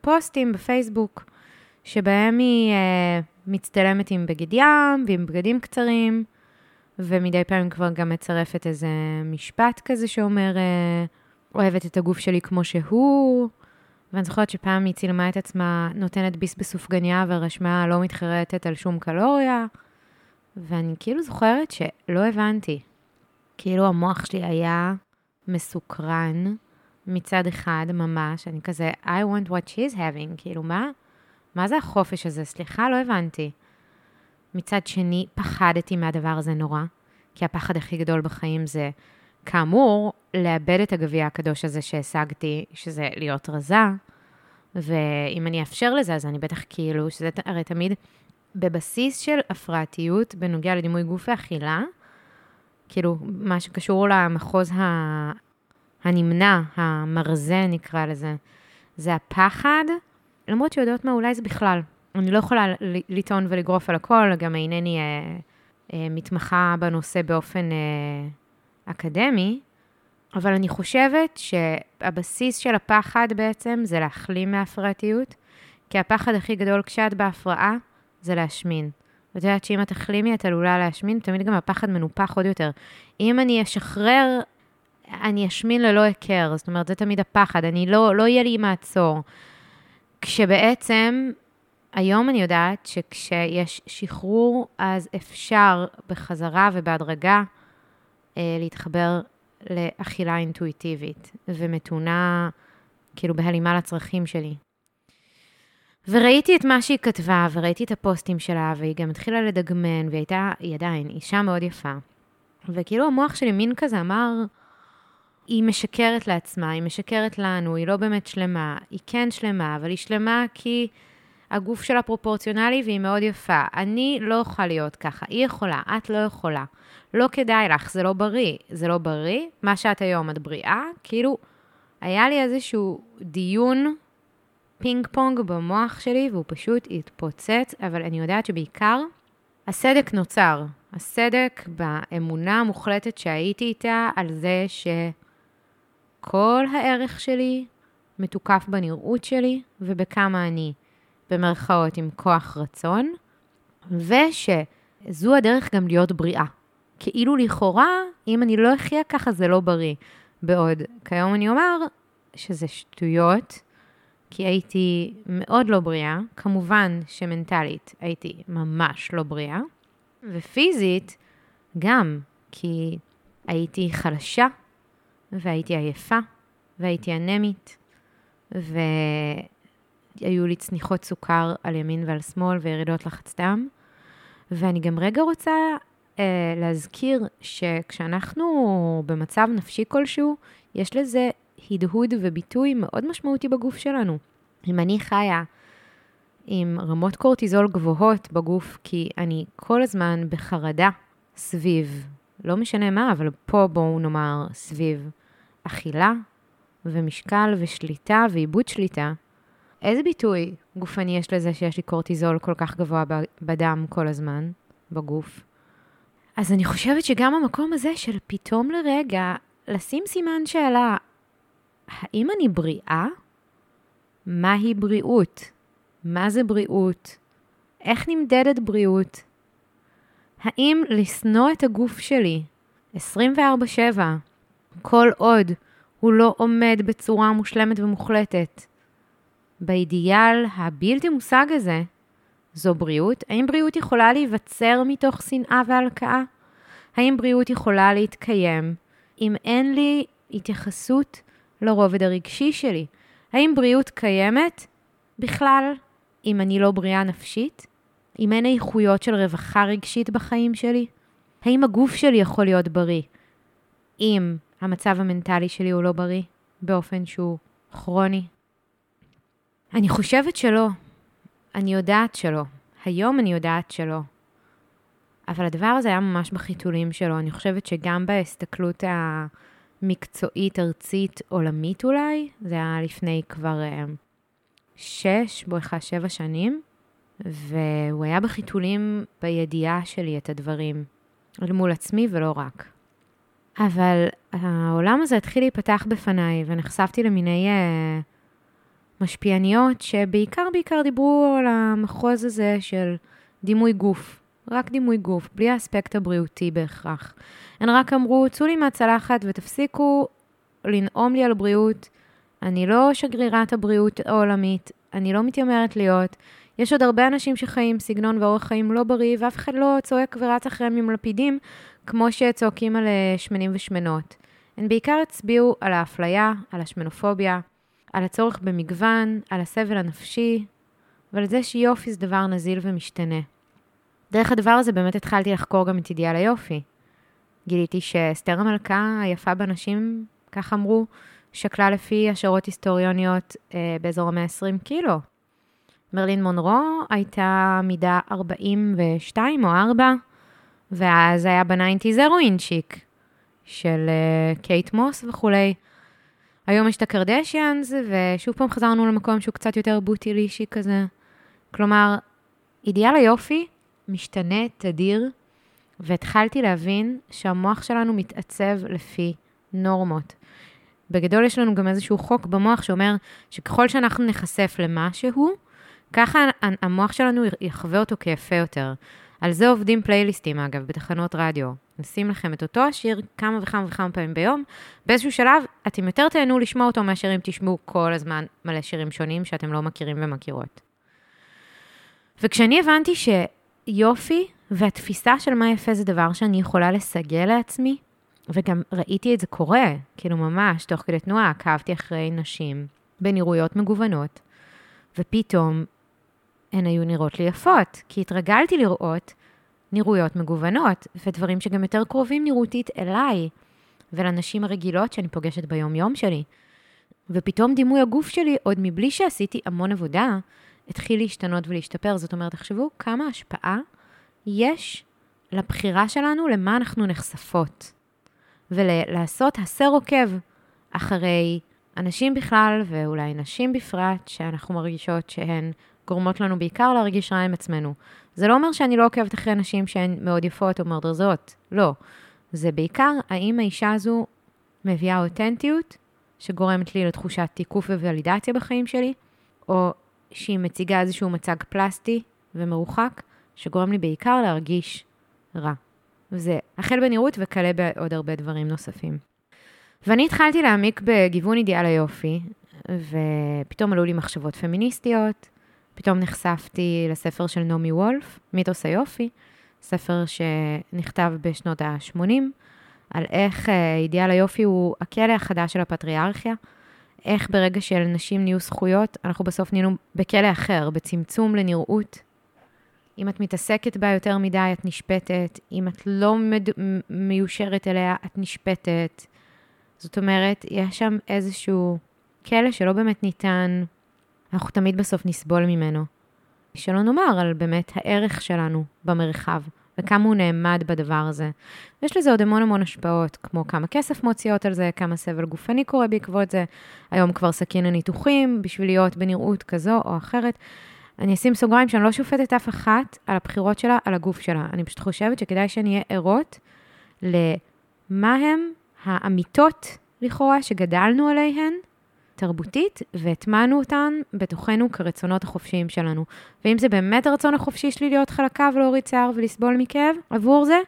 פוסטים בפייסבוק, שבהם היא... מצטלמת עם בגד ים ועם בגדים קצרים, ומדי פעמים כבר גם מצרפת איזה משפט כזה שאומר, אוהבת את הגוף שלי כמו שהוא, ואני זוכרת שפעם היא צילמה את עצמה, נותנת ביס בסופגניה ורשמה לא מתחרטת על שום קלוריה, ואני כאילו זוכרת שלא הבנתי. כאילו המוח שלי היה מסוקרן מצד אחד ממש, אני כזה, I want what she's having, כאילו מה? מה זה החופש הזה? סליחה, לא הבנתי. מצד שני, פחדתי מהדבר הזה נורא, כי הפחד הכי גדול בחיים זה, כאמור, לאבד את הגביע הקדוש הזה שהשגתי, שזה להיות רזה, ואם אני אפשר לזה, אז אני בטח כאילו, שזה הרי תמיד בבסיס של הפרעתיות, בנוגע לדימוי גוף ואכילה, כאילו, מה שקשור למחוז הנמנע, המרזה נקרא לזה, זה הפחד, למרות שיודעות מה, אולי זה בכלל. אני לא יכולה לטעון ולגרוף על הכל, גם אינני אה, אה, מתמחה בנושא באופן אה, אקדמי, אבל אני חושבת שהבסיס של הפחד בעצם זה להחלים מהפרעתיות, כי הפחד הכי גדול כשאת בהפרעה זה להשמין. ואת יודעת שאם את תחלימי את עלולה להשמין, תמיד גם הפחד מנופח עוד יותר. אם אני אשחרר, אני אשמין ללא הכר, זאת אומרת, זה תמיד הפחד, אני לא, לא יהיה לי מעצור. כשבעצם, היום אני יודעת שכשיש שחרור, אז אפשר בחזרה ובהדרגה אה, להתחבר לאכילה אינטואיטיבית, ומתונה כאילו בהלימה לצרכים שלי. וראיתי את מה שהיא כתבה, וראיתי את הפוסטים שלה, והיא גם התחילה לדגמן, והיא הייתה, היא עדיין, אישה מאוד יפה. וכאילו המוח שלי מין כזה אמר, היא משקרת לעצמה, היא משקרת לנו, היא לא באמת שלמה, היא כן שלמה, אבל היא שלמה כי הגוף שלה פרופורציונלי והיא מאוד יפה. אני לא יכולה להיות ככה, היא יכולה, את לא יכולה. לא כדאי לך, זה לא בריא, זה לא בריא. מה שאת היום, את בריאה, כאילו, היה לי איזשהו דיון פינג פונג במוח שלי, והוא פשוט התפוצץ, אבל אני יודעת שבעיקר הסדק נוצר. הסדק באמונה המוחלטת שהייתי איתה על זה שכל הערך שלי מתוקף בנראות שלי ובכמה אני במרכאות עם כוח רצון, ושזו הדרך גם להיות בריאה. כאילו לכאורה, אם אני לא אחיה ככה זה לא בריא. בעוד כיום אני אומר שזה שטויות, כי הייתי מאוד לא בריאה, כמובן שמנטלית הייתי ממש לא בריאה, ופיזית גם, כי הייתי חלשה, והייתי עייפה, והייתי אנמית, והיו לי צניחות סוכר על ימין ועל שמאל, וירידות לחץ דם, ואני גם רגע רוצה אה, להזכיר שכשאנחנו במצב נפשי כלשהו, יש לזה הדהוד וביטוי מאוד משמעותי בגוף שלנו. אם אני חיה עם רמות קורטיזול גבוהות בגוף, כי אני כל הזמן בחרדה סביב, לא משנה מה, אבל פה בואו נאמר סביב אכילה ומשקל ושליטה ועיבוד שליטה, איזה ביטוי גופני יש לזה שיש לי קורטיזול כל כך גבוה בדם כל הזמן, בגוף? אז אני חושבת שגם המקום הזה של פתאום לרגע לשים סימן שאלה, האם אני בריאה? מהי בריאות? מה זה בריאות? איך נמדדת בריאות? האם לסנוע את הגוף שלי עשרים וארבע שבע, כל עוד הוא לא עומד בצורה מושלמת ומוחלטת, באידיאל הבלתי מושג הזה, זו בריאות? האם בריאות יכולה להיווצר מתוך שנאה והלקאה? האם בריאות יכולה להתקיים אם אין לי התייחסות לרובד הרגשי שלי? האם בריאות קיימת בכלל אם אני לא בריאה נפשית? אם אין איכויות של רווחה רגשית בחיים שלי? האם הגוף שלי יכול להיות בריא אם המצב המנטלי שלי הוא לא בריא באופן שהוא כרוני? אני חושבת שלא. אני יודעת שלא. היום אני יודעת שלא. אבל הדבר הזה היה ממש בחיתולים שלו. אני חושבת שגם בהסתכלות ה... מקצועית, ארצית, עולמית אולי, זה היה לפני כבר שש, בואכה שבע שנים, והוא היה בחיתולים בידיעה שלי את הדברים, מול עצמי ולא רק. אבל העולם הזה התחיל להיפתח בפניי, ונחשפתי למיני אה, משפיעניות, שבעיקר בעיקר דיברו על המחוז הזה של דימוי גוף. רק דימוי גוף, בלי האספקט הבריאותי בהכרח. הן רק אמרו, צאו לי מהצלחת ותפסיקו לנעום לי על בריאות. אני לא שגרירת הבריאות העולמית, אני לא מתיימרת להיות. יש עוד הרבה אנשים שחיים סגנון ואורח חיים לא בריא, ואף אחד לא צועק ורץ אחריהם עם לפידים, כמו שצועקים על שמנים ושמנות. הן בעיקר הצביעו על האפליה, על השמנופוביה, על הצורך במגוון, על הסבל הנפשי, ועל זה שיופי זה דבר נזיל ומשתנה. דרך הדבר הזה באמת התחלתי לחקור גם את אידיאל היופי. גיליתי שאסתר המלכה היפה בנשים, כך אמרו, שקלה לפי השערות היסטוריוניות אה, באזור מאה ועשרים קילו. מרלין מונרו הייתה מידה ארבעים ושתיים או ארבע, ואז היה בניינטיז הרואינצ'יק של אה, קייט מוס וכולי. היום יש את הקרדשיאנס, ושוב פעם חזרנו למקום שהוא קצת יותר בוטילישי כזה. כלומר, אידיאל היופי משתנה תדיר, והתחלתי להבין שהמוח שלנו מתעצב לפי נורמות. בגדול יש לנו גם איזשהו חוק במוח שאומר שככל שאנחנו נחשף למשהו, ככה המוח שלנו יחווה אותו כיפה יותר. על זה עובדים פלייליסטים, אגב, בתחנות רדיו. נשים לכם את אותו השיר כמה וכמה וכמה פעמים ביום. באיזשהו שלב, אתם יותר תהנו לשמוע אותו מאשר אם תשמעו כל הזמן מלא שירים שונים שאתם לא מכירים ומכירות. וכשאני הבנתי שיופי והתפיסה של מה יפה זה דבר שאני יכולה לסגל לעצמי, וגם ראיתי את זה קורה, כאילו ממש, תוך כדי תנועה, עקבתי אחרי נשים בנירויות מגוונות, ופתאום הן היו נראות לי יפות, כי התרגלתי לראות נירויות מגוונות, ודברים שגם יותר קרובים נראותית אליי, ולנשים הרגילות שאני פוגשת ביום-יום שלי. ופתאום דימוי הגוף שלי, עוד מבלי שעשיתי המון עבודה, התחיל להשתנות ולהשתפר. זאת אומרת, תחשבו כמה השפעה יש לבחירה שלנו למה אנחנו נחשפות. ולעשות הסר עוקב אחרי אנשים בכלל, ואולי נשים בפרט, שאנחנו מרגישות שהן גורמות לנו בעיקר להרגיש רע עם עצמנו. זה לא אומר שאני לא עוקבת אחרי נשים שהן מאוד יפות או מאוד רזות. לא. זה בעיקר האם האישה הזו מביאה אותנטיות, שגורמת לי לתחושת תיקוף וולידציה בחיים שלי, או שהיא מציגה איזשהו מצג פלסטי ומרוחק, שגורם לי בעיקר להרגיש רע. וזה החל בנראות וקלה בעוד הרבה דברים נוספים. ואני התחלתי להעמיק בגיוון אידיאל היופי, ופתאום עלו לי מחשבות פמיניסטיות, פתאום נחשפתי לספר של נומי וולף, מיתוס היופי, ספר שנכתב בשנות ה-שמונים, על איך אידיאל היופי הוא הכלא החדש של הפטריארכיה, איך ברגע שלנשים נהיו זכויות, אנחנו בסוף נהיינו בכלא אחר, בצמצום לנראות. אם את מתעסקת בה יותר מדי, את נשפטת. אם את לא מד... מיושרת אליה, את נשפטת. זאת אומרת, יש שם איזשהו כלא שלא באמת ניתן, אנחנו תמיד בסוף נסבול ממנו. שלא נאמר על באמת הערך שלנו במרחב, וכמה הוא נעמד בדבר הזה. יש לזה עוד המון המון השפעות, כמו כמה כסף מוציאות על זה, כמה סבל גופני קורה בעקבות זה. היום כבר סכין הניתוחים, בשביל להיות בנראות כזו או אחרת. אני אשים סוגריים שאני לא שופטת אף אחת על הבחירות שלה, על הגוף שלה. אני פשוט חושבת שכדאי שנהיה ערות למה הם האמיתות לכאורה שגדלנו עליהן, תרבותית, והטמנו אותן בתוכנו כרצונות החופשיים שלנו. ואם זה באמת הרצון החופשי שלי להיות חלקה ולהוריד שיער ולסבול מכאב עבור זה,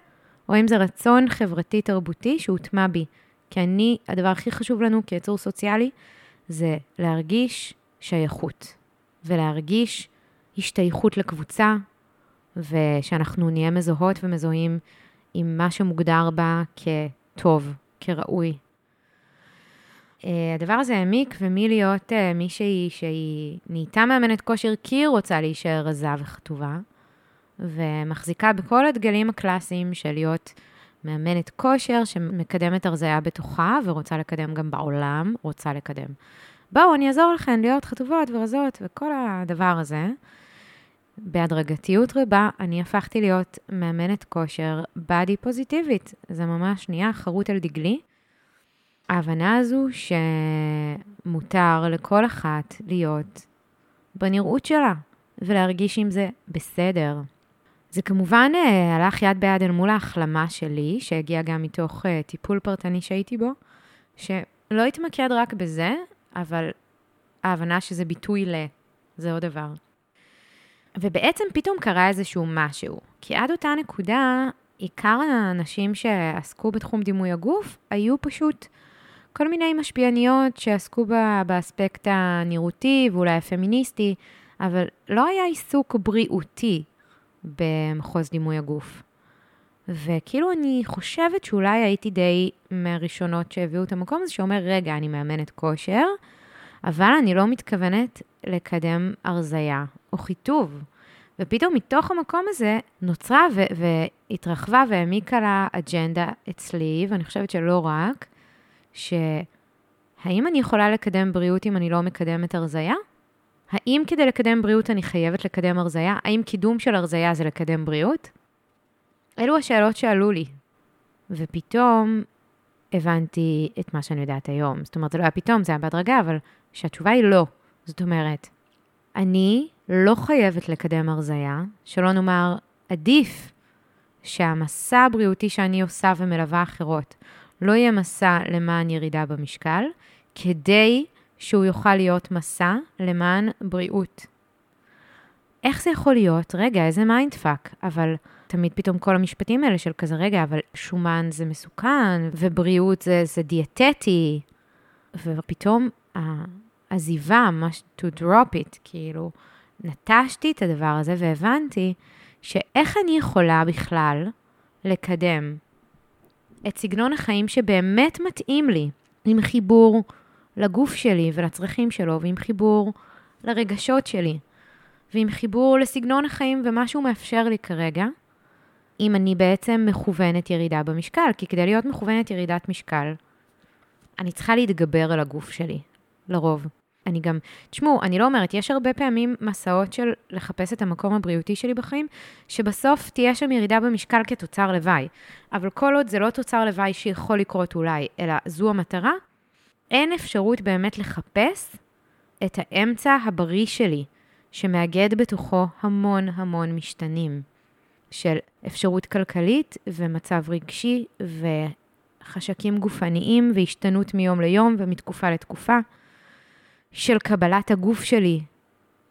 או אם זה רצון חברתי תרבותי שהוטמע בי. כי אני, הדבר הכי חשוב לנו כיצור סוציאלי, זה להרגיש שייכות. ולהרגיש השתייכות לקבוצה, ושאנחנו נהיה מזוהות ומזוהים עם מה שמוגדר בה כטוב, כראוי. הדבר הזה העמיק, ומי להיות מישהי שהיא נהייתה מאמנת כושר כי היא רוצה להישאר רזה וחטובה, ומחזיקה בכל הדגלים הקלאסיים של להיות מאמנת כושר שמקדמת הרזיה בתוכה, ורוצה לקדם גם בעולם, רוצה לקדם. בואו, אני אעזור לכן להיות חטובות ורזות וכל הדבר הזה. בהדרגתיות רבה, אני הפכתי להיות מאמנת כושר בדי פוזיטיבית. זה ממש נהיה חרוט על דגלי. ההבנה הזו שמותר לכל אחת להיות בנראות שלה, ולהרגיש עם זה בסדר. זה כמובן הלך יד ביד אל מול ההחלמה שלי, שהגיע גם מתוך טיפול פרטני שהייתי בו, שלא התמקד רק בזה, אבל ההבנה שזה ביטוי ל... זה עוד דבר. ובעצם פתאום קרה איזשהו משהו. כי עד אותה נקודה, עיקר האנשים שעסקו בתחום דימוי הגוף, היו פשוט כל מיני משפיעניות שעסקו בה, באספקט הנראותי ואולי הפמיניסטי, אבל לא היה עיסוק בריאותי במחוז דימוי הגוף. וכאילו אני חושבת שאולי הייתי די מהראשונות שהביאו את המקום הזה, שאומר, רגע, אני מאמנת כושר, אבל אני לא מתכוונת לקדם הרזיה או חיטוב. ופתאום מתוך המקום הזה נוצרה ו- והתרחבה והעמיקה לה אג'נדה אצלי, ואני חושבת שלא רק, שהאם אני יכולה לקדם בריאות אם אני לא מקדמת הרזיה? האם כדי לקדם בריאות אני חייבת לקדם הרזיה? האם קידום של הרזיה זה לקדם בריאות? אלו השאלות שעלו לי, ופתאום הבנתי את מה שאני יודעת היום. זאת אומרת, זה לא היה פתאום, זה היה בהדרגה, אבל שהתשובה היא לא. זאת אומרת, אני לא חייבת לקדם הרזיה, שלא נאמר, עדיף שהמסע הבריאותי שאני עושה ומלווה אחרות, לא יהיה מסע למען ירידה במשקל, כדי שהוא יוכל להיות מסע למען בריאות. איך זה יכול להיות? רגע, איזה מיינדפאק, אבל תמיד פתאום כל המשפטים האלה של כזה רגע, אבל שומן זה מסוכן, ובריאות זה, זה דיאטטי, ופתאום העזיבה, to drop it, כאילו, נטשתי את הדבר הזה והבנתי שאיך אני יכולה בכלל לקדם את סגנון החיים שבאמת מתאים לי, עם חיבור לגוף שלי ולצרכים שלו, ועם חיבור לרגשות שלי, ועם חיבור לסגנון החיים ומה שהוא מאפשר לי כרגע, אם אני בעצם מכוונת ירידה במשקל, כי כדי להיות מכוונת ירידת משקל, אני צריכה להתגבר על הגוף שלי, לרוב. אני גם, תשמעו, אני לא אומרת, יש הרבה פעמים מסעות של לחפש את המקום הבריאותי שלי בחיים, שבסוף תהיה שם ירידה במשקל כתוצר לוואי, אבל כל עוד זה לא תוצר לוואי שיכול לקרות אולי, אלא זו המטרה, אין אפשרות באמת לחפש את האמצע הבריא שלי, שמאגד בתוכו המון המון משתנים, של אפשרות כלכלית ומצב רגשי וחשקים גופניים והשתנות מיום ליום ומתקופה לתקופה, של קבלת הגוף שלי,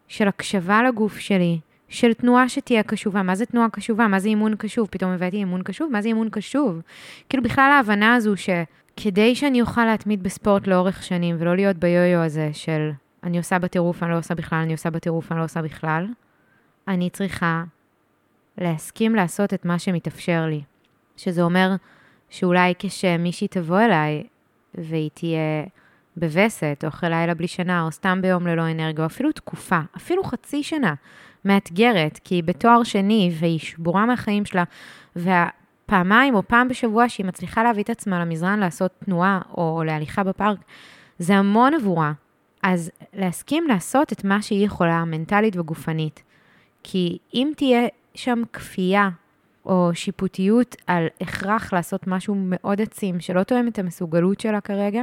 של הקשבה לגוף שלי, של תנועה שתהיה קשובה. מה זה תנועה קשובה? מה זה אימון קשוב? פתאום הבאתי אימון קשוב? מה זה אימון קשוב? כאילו בכלל ההבנה הזו שכדי שאני אוכל להתמיד בספורט לאורך שנים ולא להיות ביו-יו הזה של אני עושה בטירוף, אני לא עושה בכלל, אני עושה בטירוף, אני לא עושה בכלל, אני צריכה להסכים לעשות את מה שמתאפשר לי. שזה אומר שאולי כשמישהי תבוא אליי והיא תהיה בווסת, או אחרי לילה בלי שנה, או סתם ביום ללא אנרגיה, או אפילו תקופה, אפילו חצי שנה, מאתגרת, כי היא בתואר שני, והיא שבורה מהחיים שלה, והפעמיים או פעם בשבוע שהיא מצליחה להביא את עצמה למזרן, לעשות תנועה או להליכה בפארק, זה המון עבורה. אז להסכים לעשות את מה שהיא יכולה, מנטלית וגופנית. כי אם תהיה שם כפייה, או שיפוטיות על הכרח לעשות משהו מאוד עצים, שלא תואם את המסוגלות שלה כרגע,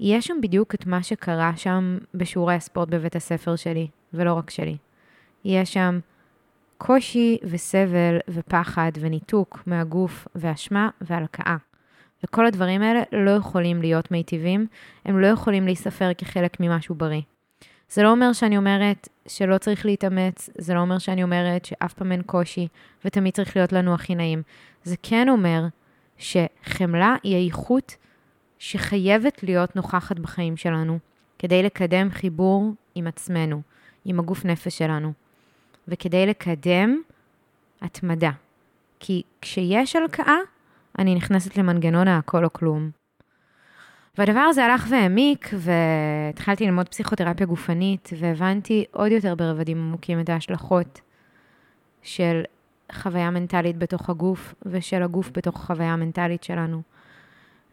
יש שם בדיוק את מה שקרה שם בשיעורי הספורט בבית הספר שלי, ולא רק שלי. יש שם קושי וסבל ופחד וניתוק מהגוף והשמה והלקאה. וכל הדברים האלה לא יכולים להיות מיטיבים, הם לא יכולים להיספר כחלק ממשהו בריא. זה לא אומר שאני אומרת שלא צריך להתאמץ, זה לא אומר שאני אומרת שאף פעם אין קושי, ותמיד צריך להיות לנו הכי נעים. זה כן אומר שחמלה היא האיכות נעים, שחייבת להיות נוכחת בחיים שלנו, כדי לקדם חיבור עם עצמנו, עם הגוף נפש שלנו, וכדי לקדם התמדה. כי כשיש הלקאה, אני נכנסת למנגנון הכל או כלום. והדבר הזה הלך והעמיק, והתחלתי ללמוד פסיכותרפיה גופנית, והבנתי עוד יותר ברבדים עמוקים את ההשלכות של חוויה מנטלית בתוך הגוף, ושל הגוף בתוך החוויה המנטלית שלנו.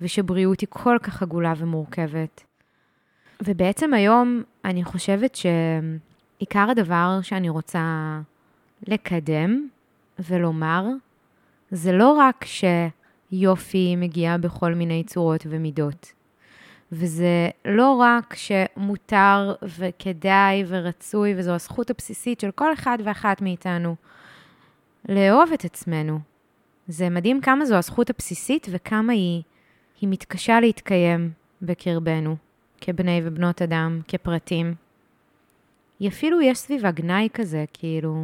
ושבריאות היא כל כך עגולה ומורכבת. ובעצם היום אני חושבת שעיקר הדבר שאני רוצה לקדם ולומר, זה לא רק שיופי מגיע בכל מיני צורות ומידות, וזה לא רק שמותר וכדאי ורצוי, וזו הזכות הבסיסית של כל אחד ואחת מאיתנו, לאהוב את עצמנו. זה מדהים כמה זו הזכות הבסיסית וכמה היא, היא מתקשה להתקיים בקרבנו, כבני ובנות אדם, כפרטים. אפילו יש סביבה גנאי כזה, כאילו,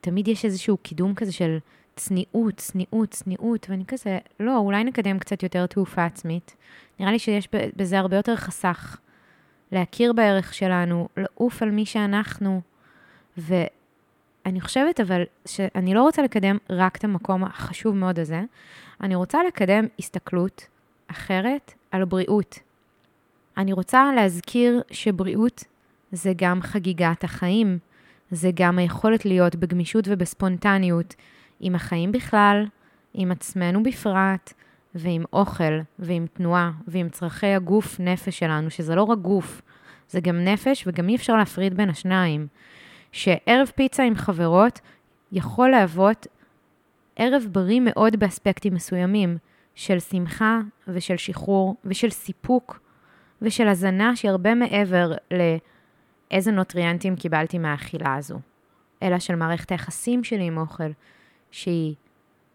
תמיד יש איזשהו קידום כזה של צניעות, צניעות, צניעות, ואני כזה, לא, אולי נקדם קצת יותר תעופה עצמית. נראה לי שיש בזה הרבה יותר חסך, להכיר בערך שלנו, לעוף על מי שאנחנו, ואני חושבת אבל שאני לא רוצה לקדם רק את המקום החשוב מאוד הזה, אני רוצה לקדם הסתכלות, אחרת על בריאות. אני רוצה להזכיר שבריאות זה גם חגיגת החיים, זה גם היכולת להיות בגמישות ובספונטניות, עם החיים בכלל, עם עצמנו בפרט, ועם אוכל, ועם תנועה, ועם צרכי הגוף נפש שלנו, שזה לא רק גוף, זה גם נפש, וגם אי אפשר להפריד בין השניים. שערב פיצה עם חברות יכול להוות ערב בריא מאוד באספקטים מסוימים, של שמחה ושל שחרור ושל סיפוק ושל הזנה שהרבה מעבר לאיזה נוטריאנטים קיבלתי מהאכילה הזו, אלא של מערכת היחסים שלי עם אוכל, שהיא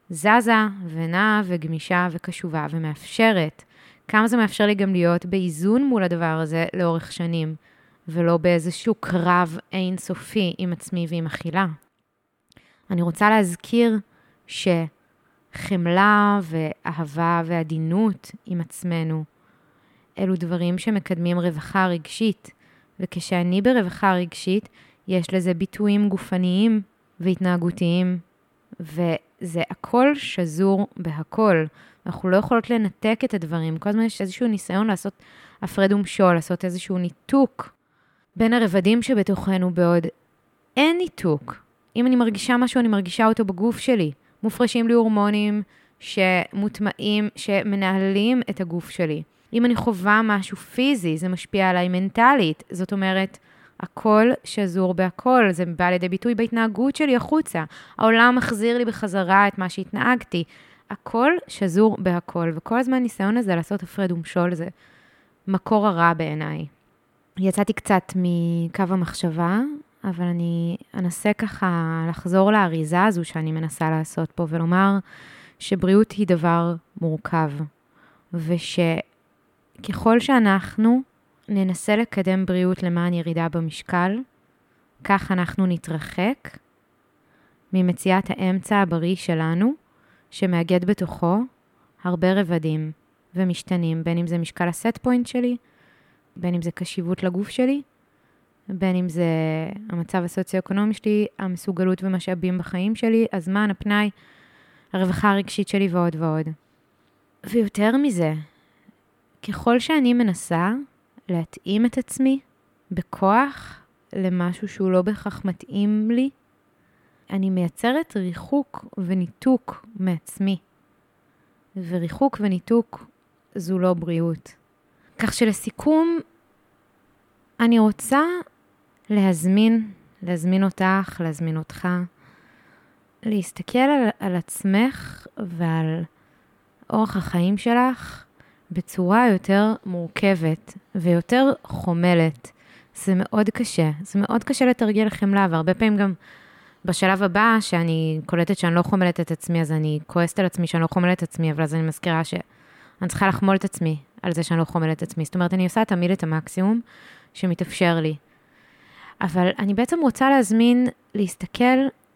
זזה ונעה וגמישה וקשובה ומאפשרת. כמה זה מאפשר לי גם להיות באיזון מול הדבר הזה לאורך שנים, ולא באיזשהו קרב אינסופי עם עצמי ועם אכילה. אני רוצה להזכיר שחמלה ואהבה ועדינות עם עצמנו, אלו דברים שמקדמים רווחה רגשית, וכשאני ברווחה רגשית, יש לזה ביטויים גופניים והתנהגותיים, וזה הכל שזור בהכל. אנחנו לא יכולות לנתק את הדברים. כל הזמן יש איזשהו ניסיון לעשות הפרד ומשול, לעשות איזשהו ניתוק בין הרבדים שבתוכנו בעוד. אין ניתוק. אם אני מרגישה משהו, אני מרגישה אותו בגוף שלי. מופרשים לי הורמונים שמוטמעים, שמנהלים את הגוף שלי. אם אני חווה משהו פיזי, זה משפיע עליי מנטלית. זאת אומרת, הכל שזור בהכל, זה בא לידי ביטוי בהתנהגות שלי החוצה. העולם מחזיר לי בחזרה את מה שהתנהגתי. הכל שזור בהכל, וכל הזמן הניסיון הזה לעשות הפרד ומשול, זה מקור הרע בעיניי. יצאתי קצת מקו המחשבה, אבל אני אנסה ככה לחזור לאריזה הזו שאני מנסה לעשות פה, ולומר שבריאות היא דבר מורכב, ושככל שאנחנו ננסה לקדם בריאות למען ירידה במשקל, כך אנחנו נתרחק ממציאת האמצע הבריא שלנו, שמאגד בתוכו הרבה רבדים ומשתנים, בין אם זה משקל הסט פוינט שלי, בין אם זה קשיבות לגוף שלי, בין אם זה המצב הסוציו-אקונומי שלי, המסוגלות ומשאבים בחיים שלי, הזמן, הפנאי, הרווחה הרגשית שלי ועוד ועוד. ויותר מזה, ככל שאני מנסה להתאים את עצמי בכוח למשהו שהוא לא בהכרח מתאים לי, אני מייצרת ריחוק וניתוק מעצמי. וריחוק וניתוק זו לא בריאות. כך שלסיכום, אני רוצה להזמין, להזמין אותך, להזמין אותך, להסתכל על, על עצמך ועל אורח החיים שלך בצורה יותר מורכבת ויותר חומלת. זה מאוד קשה, זה מאוד קשה לתרגל חמלה, והרבה פעמים גם בשלב הבא שאני קולטת שאני לא חומלת את עצמי, אז אני כועסת על עצמי שאני לא חומלת את עצמי, אבל אז אני מזכירה שאני צריכה לחמול את עצמי על זה שאני לא חומלת את עצמי. זאת אומרת, אני עושה תמיד את המקסימום שמתאפשר לי. אבל אני בעצם רוצה להזמין, להסתכל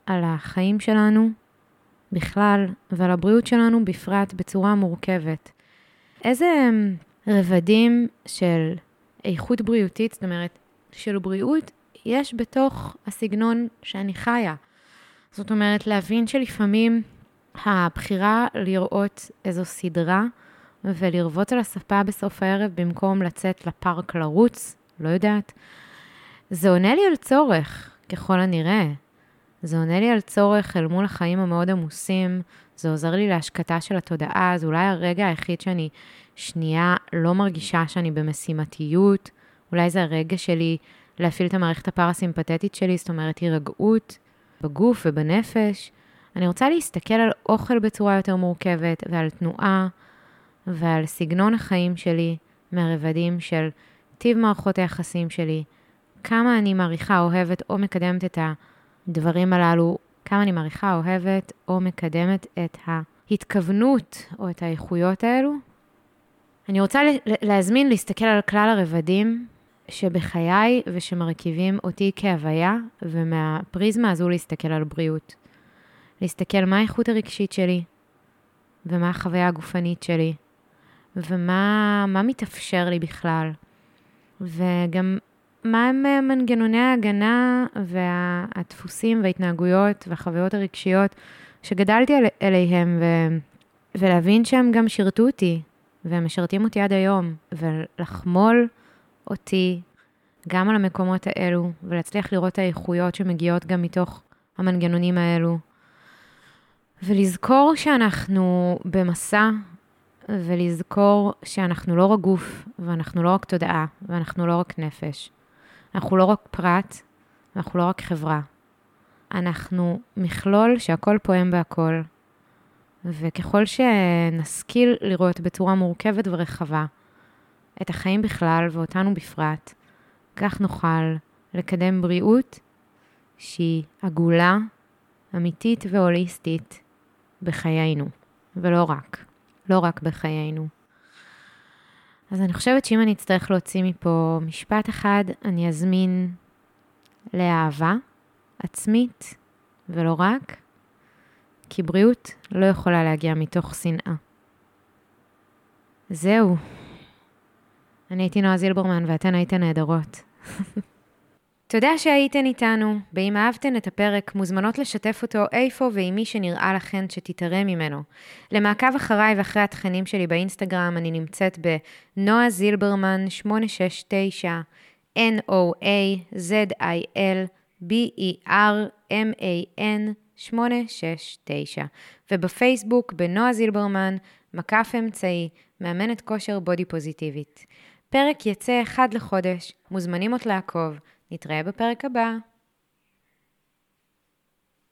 על החיים שלנו בכלל, ועל הבריאות שלנו בפרט בצורה מורכבת. איזה רבדים של איכות בריאותית, זאת אומרת, של בריאות, יש בתוך הסגנון שאני חיה. זאת אומרת, להבין שלפעמים הבחירה לראות איזו סדרה ולרבות על הספה בסוף הערב במקום לצאת לפארק לרוץ, לא יודעת. זה עונה לי על צורך, ככל הנראה. זה עונה לי על צורך אל מול החיים המאוד עמוסים, זה עוזר לי להשקטה של התודעה, זה אולי הרגע היחיד שאני שנייה לא מרגישה שאני במשימתיות, אולי זה הרגע שלי להפעיל את המערכת הפרסימפתטית שלי, זאת אומרת הירגעות בגוף ובנפש. אני רוצה להסתכל על אוכל בצורה יותר מורכבת ועל תנועה, ועל סגנון החיים שלי מהרבדים של טיב מערכות היחסים שלי, כמה אני מעריכה, אוהבת או מקדמת את הדברים הללו, כמה אני מעריכה, אוהבת או מקדמת את ההתכוונות או את האיכויות האלו. אני רוצה להזמין להסתכל על כלל הרבדים שבחיי ושמרכיבים אותי כהוויה, ומהפריזמה הזו להסתכל על בריאות. להסתכל מה האיכות הרגשית שלי, ומה החוויה הגופנית שלי, ומה מה מתאפשר לי בכלל, וגם מה הם מנגנוני ההגנה והדפוסים וההתנהגויות והחוויות הרגשיות שגדלתי אל, אליהם, ו, ולהבין שהם גם שירתו אותי, והם משרתים אותי עד היום, ולחמול אותי גם על המקומות האלו, ולהצליח לראות האיכויות שמגיעות גם מתוך המנגנונים האלו. ולזכור שאנחנו במסע, ולזכור שאנחנו לא רק גוף, ואנחנו לא רק תודעה, ואנחנו לא רק נפש. אנחנו לא רק פרט, ואנחנו לא רק חברה. אנחנו מכלול שהכל פועם בהכל, וככל שנשכיל לראות בצורה מורכבת ורחבה את החיים בכלל ואותנו בפרט, כך נוכל לקדם בריאות שהיא עגולה, אמיתית והוליסטית, בחיינו, ולא רק, לא רק בחיינו. אז אני חושבת שאם אני אצטרך להוציא מפה משפט אחד, אני אזמין לאהבה עצמית ולא רק, כי בריאות לא יכולה להגיע מתוך שנאה. זהו. אני הייתי נועה זילברמן ואתן הייתן נהדרות. תודה שהייתן איתנו, ואם אהבתן את הפרק, מוזמנות לשתף אותו איפה ועם מי שנראה לכן שתתרם ממנו. למעקב אחריי ואחרי התכנים שלי באינסטגרם, אני נמצאת בנועה זילברמן שמונה שש תשע, N-O-A-Z-I-L-B-E-R-M-A-N שמונה שש תשע, ובפייסבוק בנועה זילברמן, מקף אמצעי, מאמנת כושר בודי פוזיטיבית. פרק יצא אחד לחודש, מוזמנים עוד לעקוב, נתראה בפרק הבא.